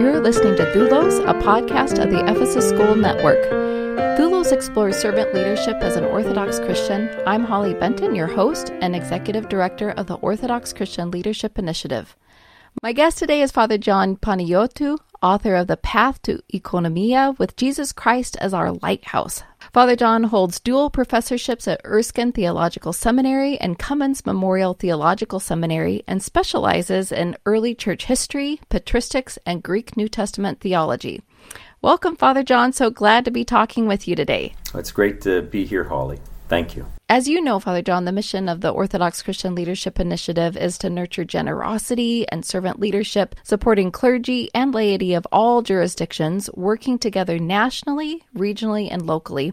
You're listening to Thulos, a podcast of the Ephesus School Network. Thulos explores servant leadership as an Orthodox Christian. I'm Holly Benton, your host and Executive Director of the Orthodox Christian Leadership Initiative. My guest today is Father John Panagiotou, author of The Path to Economia with Jesus Christ as Our Lighthouse. Father John holds dual professorships at Erskine Theological Seminary and Cummins Memorial Theological Seminary and specializes in early church history, patristics, and Greek New Testament theology. Welcome, Father John. So glad to be talking with you today. It's great to be here, Holly. Thank you. As you know, Father John, the mission of the Orthodox Christian Leadership Initiative is to nurture generosity and servant leadership, supporting clergy and laity of all jurisdictions, working together nationally, regionally, and locally.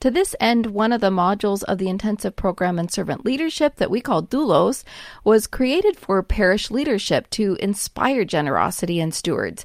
To this end, one of the modules of the intensive program in servant leadership that we call DULOS was created for parish leadership to inspire generosity in stewards.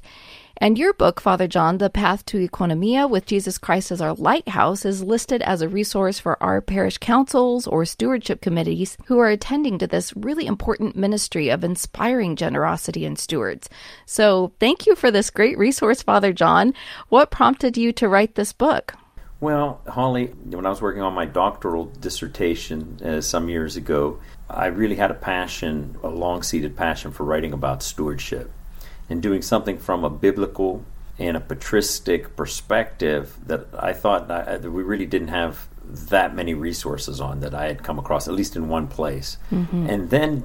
And your book, Father John, The Path to Economia with Jesus Christ as Our Lighthouse, is listed as a resource for our parish councils or stewardship committees who are attending to this really important ministry of inspiring generosity in stewards. So thank you for this great resource, Father John. What prompted you to write this book? Well, Holly, when I was working on my doctoral dissertation some years ago, I really had a long-seated passion for writing about stewardship and doing something from a biblical and a patristic perspective that I thought that we really didn't have that many resources on, that I had come across, at least in one place. Mm-hmm. And then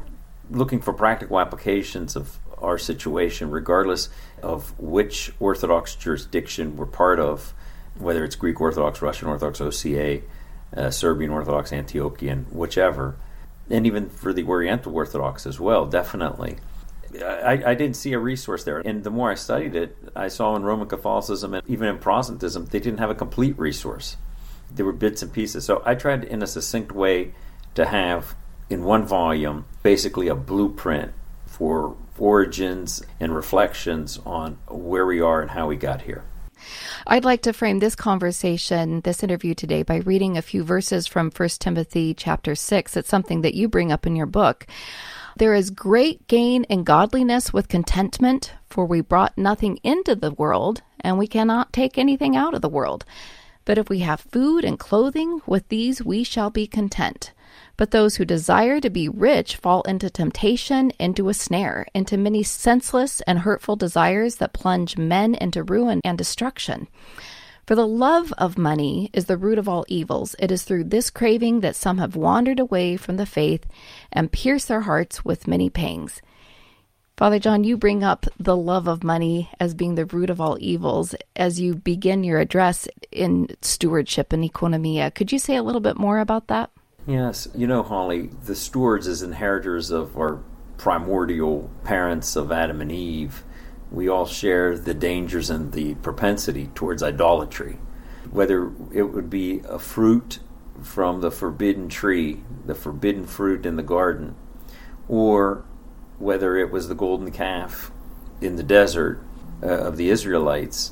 looking for practical applications of our situation, regardless of which Orthodox jurisdiction we're part of, whether it's Greek Orthodox, Russian Orthodox, OCA, Serbian Orthodox, Antiochian, whichever, and even for the Oriental Orthodox as well, definitely. I didn't see a resource there. And the more I studied it, I saw in Roman Catholicism and even in Protestantism, they didn't have a complete resource. There were bits and pieces. So I tried in a succinct way to have, in one volume, basically a blueprint for origins and reflections on where we are and how we got here. I'd like to frame this interview today, by reading a few verses from First Timothy chapter 6. It's something that you bring up in your book. There is great gain in godliness with contentment, for we brought nothing into the world, and we cannot take anything out of the world. But if we have food and clothing, with these we shall be content. But those who desire to be rich fall into temptation, into a snare, into many senseless and hurtful desires that plunge men into ruin and destruction. For the love of money is the root of all evils. It is through this craving that some have wandered away from the faith and pierced their hearts with many pangs. Father John, you bring up the love of money as being the root of all evils as you begin your address in Stewardship and Economia. Could you say a little bit more about that? Yes. You know, Holly, the stewards as inheritors of our primordial parents of Adam and Eve, we all share the dangers and the propensity towards idolatry. Whether it would be a fruit from the forbidden tree, the forbidden fruit in the garden, or whether it was the golden calf in the desert of the Israelites,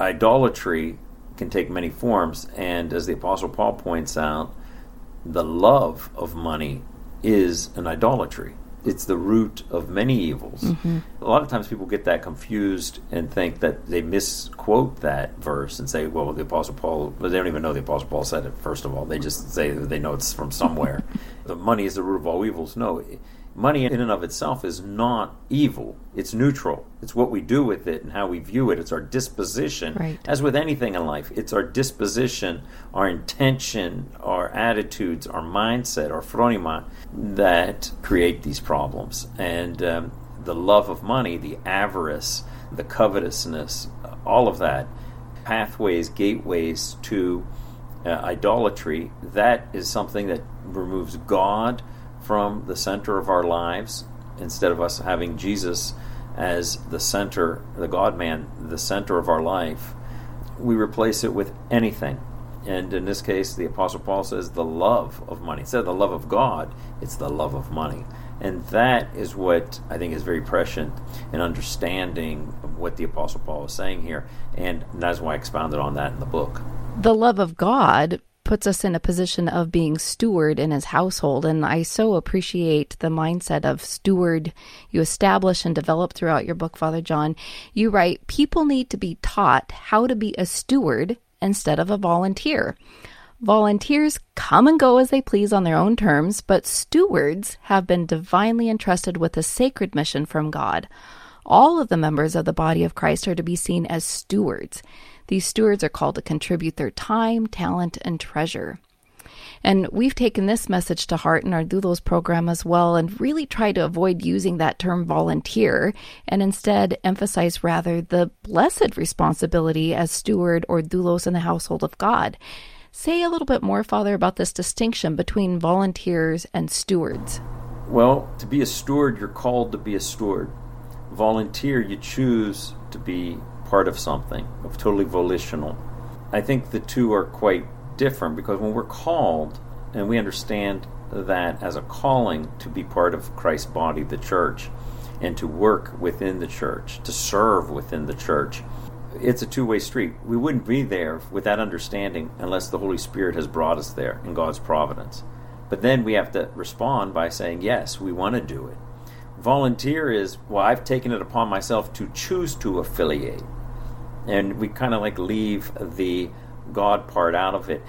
idolatry can take many forms. And as the Apostle Paul points out, the love of money is an idolatry. It's the root of many evils. Mm-hmm. A lot of times people get that confused and think that they misquote that verse and say, well, the Apostle Paul, but they don't even know the Apostle Paul said it, first of all. They just say that they know it's from somewhere. The money is the root of all evils. No, money in and of itself is not evil. It's neutral. It's what we do with it and how we view it. It's our disposition. Right. As with anything in life, it's our disposition, our intention, our attitudes, our mindset, our phronema that create these problems. And the love of money, the avarice, the covetousness, all of that, pathways, gateways to idolatry, that is something that removes God from the center of our lives, instead of us having Jesus as the center, the God-man, the center of our life. We replace it with anything. And in this case, the Apostle Paul says the love of money. Instead of the love of God, it's the love of money. And that is what I think is very prescient in understanding what the Apostle Paul is saying here. And that's why I expounded on that in the book. The love of God puts us in a position of being steward in his household. And I so appreciate the mindset of steward you establish and develop throughout your book, Father John. You write, people need to be taught how to be a steward instead of a volunteer. Volunteers come and go as they please on their own terms, but stewards have been divinely entrusted with a sacred mission from God. All of the members of the body of Christ are to be seen as stewards. These stewards are called to contribute their time, talent, and treasure. And we've taken this message to heart in our DULOS program as well, and really try to avoid using that term volunteer, and instead emphasize rather the blessed responsibility as steward or DULOS in the household of God. Say a little bit more, Father, about this distinction between volunteers and stewards. Well, to be a steward, you're called to be a steward. Volunteer, you choose to be part of something, of totally volitional. I think the two are quite different, because when we're called, and we understand that as a calling to be part of Christ's body, the church, and to work within the church, to serve within the church, it's a two-way street. We wouldn't be there with that understanding unless the Holy Spirit has brought us there in God's providence. But then we have to respond by saying, yes, we want to do it. Volunteer is, well, I've taken it upon myself to choose to affiliate. And we kind of like leave the God part out of it.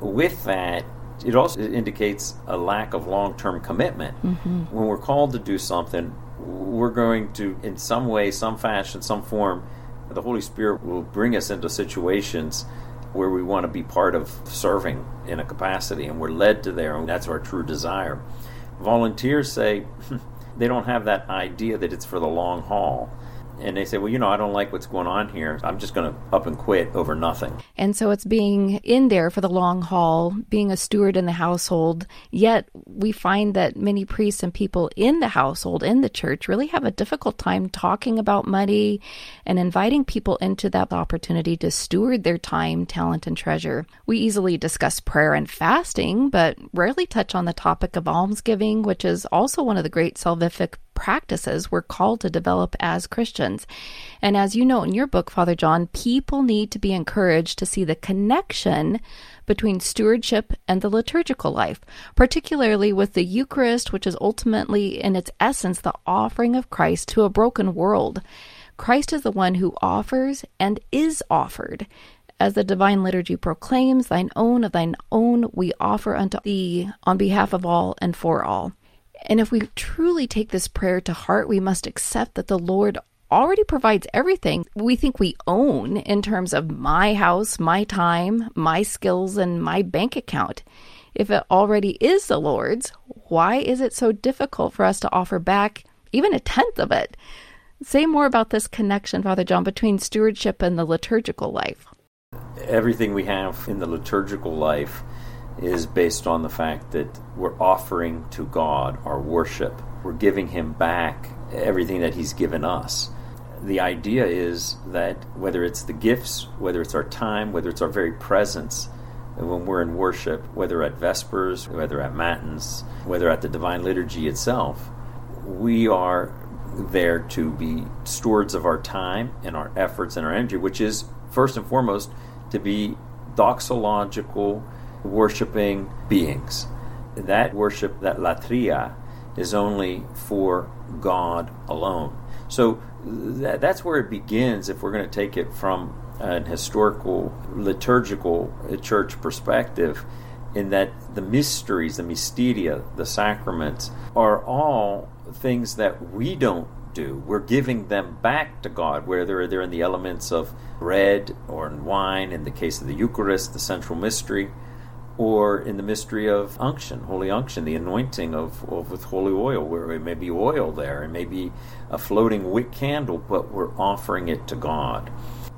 With that, it also indicates a lack of long-term commitment. Mm-hmm. When we're called to do something, we're going to, in some way, some fashion, some form, the Holy Spirit will bring us into situations where we want to be part of serving in a capacity, and we're led to there, and that's our true desire. Volunteers say they don't have that idea that it's for the long haul. And they say, well, you know, I don't like what's going on here. I'm just going to up and quit over nothing. And so it's being in there for the long haul, being a steward in the household. Yet we find that many priests and people in the household, in the church, really have a difficult time talking about money and inviting people into that opportunity to steward their time, talent, and treasure. We easily discuss prayer and fasting, but rarely touch on the topic of almsgiving, which is also one of the great salvific practices we're called to develop as Christians. And as you note in your book, Father John, people need to be encouraged to see the connection between stewardship and the liturgical life, particularly with the Eucharist, which is ultimately, in its essence, the offering of Christ to a broken world. Christ is the one who offers and is offered. As the Divine Liturgy proclaims, thine own of thine own we offer unto thee on behalf of all and for all. And if we truly take this prayer to heart, we must accept that the Lord already provides everything we think we own in terms of my house, my time, my skills, and my bank account. If it already is the Lord's, why is it so difficult for us to offer back even a tenth of it? Say more about this connection, Father John, between stewardship and the liturgical life. Everything we have in the liturgical life is based on the fact that we're offering to God our worship. We're giving Him back everything that He's given us. The idea is that whether it's the gifts, whether it's our time, whether it's our very presence, when we're in worship, whether at Vespers, whether at Matins, whether at the Divine Liturgy itself, we are there to be stewards of our time and our efforts and our energy, which is first and foremost to be doxological worshiping beings. That worship, that Latria, is only for God alone. So that's where it begins if we're going to take it from an historical, liturgical church perspective, in that the mysteries, the Mysteria, the sacraments, are all things that we don't do. We're giving them back to God, whether they're in the elements of bread or in wine, in the case of the Eucharist, the central mystery, or in the mystery of unction, holy unction, the anointing of with holy oil, where it may be oil there, it may be a floating wick candle, but we're offering it to God.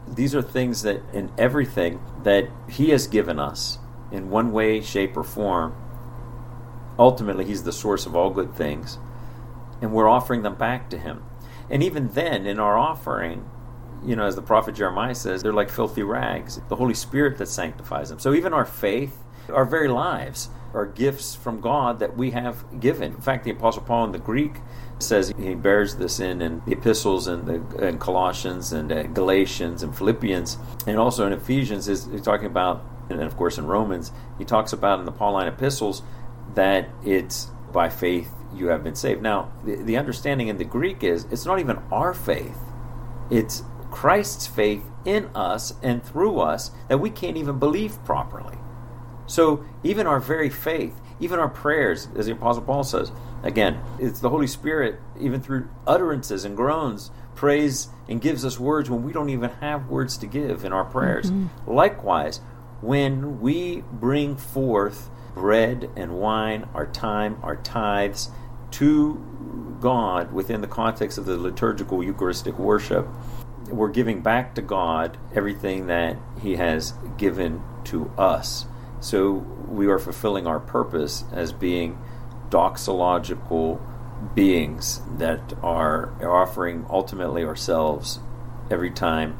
These are things that, in everything that He has given us, in one way, shape, or form, ultimately He's the source of all good things, and we're offering them back to Him. And even then, in our offering, you know, as the prophet Jeremiah says, they're like filthy rags, the Holy Spirit that sanctifies them. So even our faith, our very lives are gifts from God that we have given. In fact, the Apostle Paul in the Greek says he bears this in the epistles and Colossians and Galatians and Philippians, and also in Ephesians is talking about And then, of course, in Romans, he talks about in the Pauline epistles that it's by faith you have been saved. Now, the understanding in the Greek is it's not even our faith. It's Christ's faith in us and through us that we can't even believe properly. So even our very faith, even our prayers, as the Apostle Paul says, again, it's the Holy Spirit, even through utterances and groans, prays and gives us words when we don't even have words to give in our prayers. Mm-hmm. Likewise, when we bring forth bread and wine, our time, our tithes, to God within the context of the liturgical Eucharistic worship, we're giving back to God everything that He has given to us. So we are fulfilling our purpose as being doxological beings that are offering ultimately ourselves every time,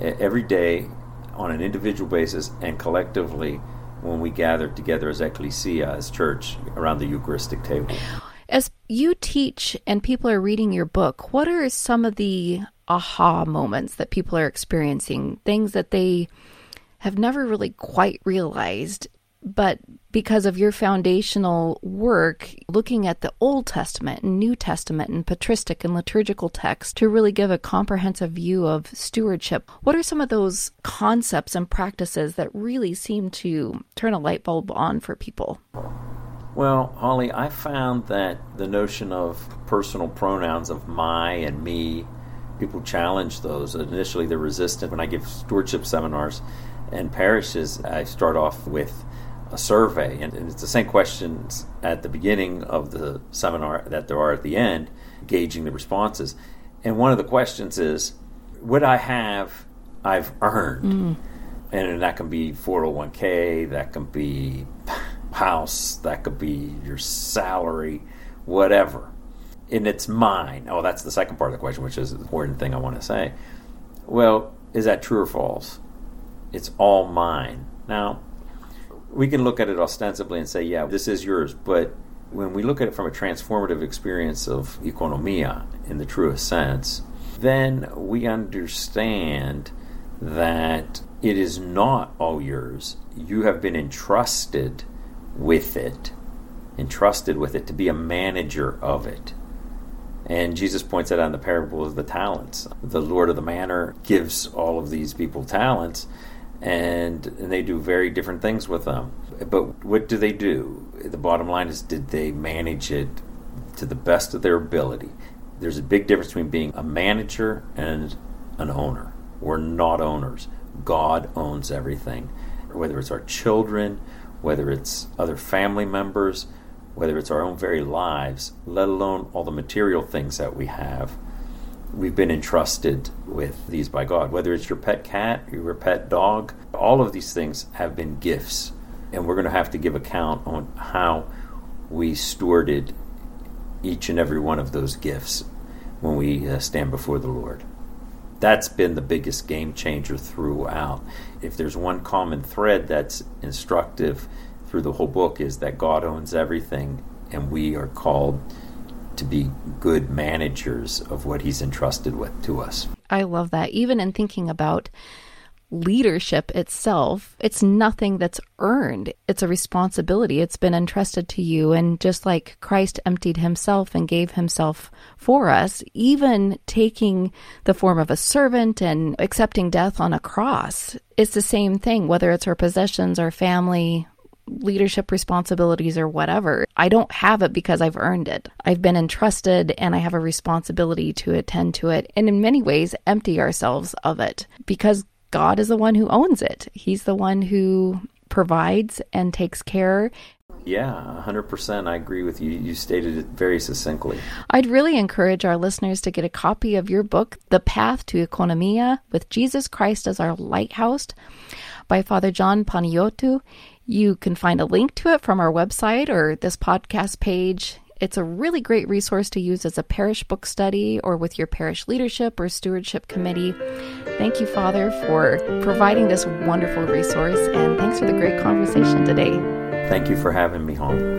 every day, on an individual basis and collectively when we gather together as ecclesia, as church, around the Eucharistic table. As you teach and people are reading your book, what are some of the aha moments that people are experiencing, things that they have never really quite realized, but because of your foundational work, looking at the Old Testament and New Testament and patristic and liturgical texts to really give a comprehensive view of stewardship, what are some of those concepts and practices that really seem to turn a light bulb on for people? Well, Holly, I found that the notion of personal pronouns of my and me, people challenge those. Initially, they're resistant. When I give stewardship seminars and parishes, I start off with a survey, and it's the same questions at the beginning of the seminar that there are at the end, gauging the responses. And one of the questions is, what I have, I've earned. And that can be 401k, that can be house, that could be your salary, whatever. And it's mine. Oh, that's the second part of the question, which is the important thing I want to say. Well, is that true or false? It's all mine. Now, we can look at it ostensibly and say, yeah, this is yours. But when we look at it from a transformative experience of economia in the truest sense, then we understand that it is not all yours. You have been entrusted with it to be a manager of it. And Jesus points that out in the parable of the talents. The Lord of the manor gives all of these people talents, and they do very different things with them. But what do they do? The bottom line is, did they manage it to the best of their ability? There's a big difference between being a manager and an owner. We're not owners. God owns everything, whether it's our children, whether it's other family members, whether it's our own very lives, let alone all the material things that we have. We've been entrusted with these by God. Whether it's your pet cat, your pet dog, all of these things have been gifts. And we're going to have to give account on how we stewarded each and every one of those gifts when we stand before the Lord. That's been the biggest game changer throughout. If there's one common thread that's instructive through the whole book, is that God owns everything, and we are called to be good managers of what He's entrusted with to us. I love that. Even in thinking about leadership itself, it's nothing that's earned. It's a responsibility. It's been entrusted to you. And just like Christ emptied Himself and gave Himself for us, even taking the form of a servant and accepting death on a cross, it's the same thing, whether it's our possessions, our family, leadership responsibilities, or whatever. I don't have it because I've earned it. I've been entrusted, and I have a responsibility to attend to it, and in many ways empty ourselves of it, because God is the one who owns it. He's the one who provides and takes care. Yeah, 100%. I agree with you. You stated it very succinctly. I'd really encourage our listeners to get a copy of your book, The Path to Economia with Jesus Christ as Our Lighthouse, by Father John Panagiotou. You can find a link to it from our website or this podcast page. It's a really great resource to use as a parish book study or with your parish leadership or stewardship committee. Thank you, Father, for providing this wonderful resource, and thanks for the great conversation today. Thank you for having me home.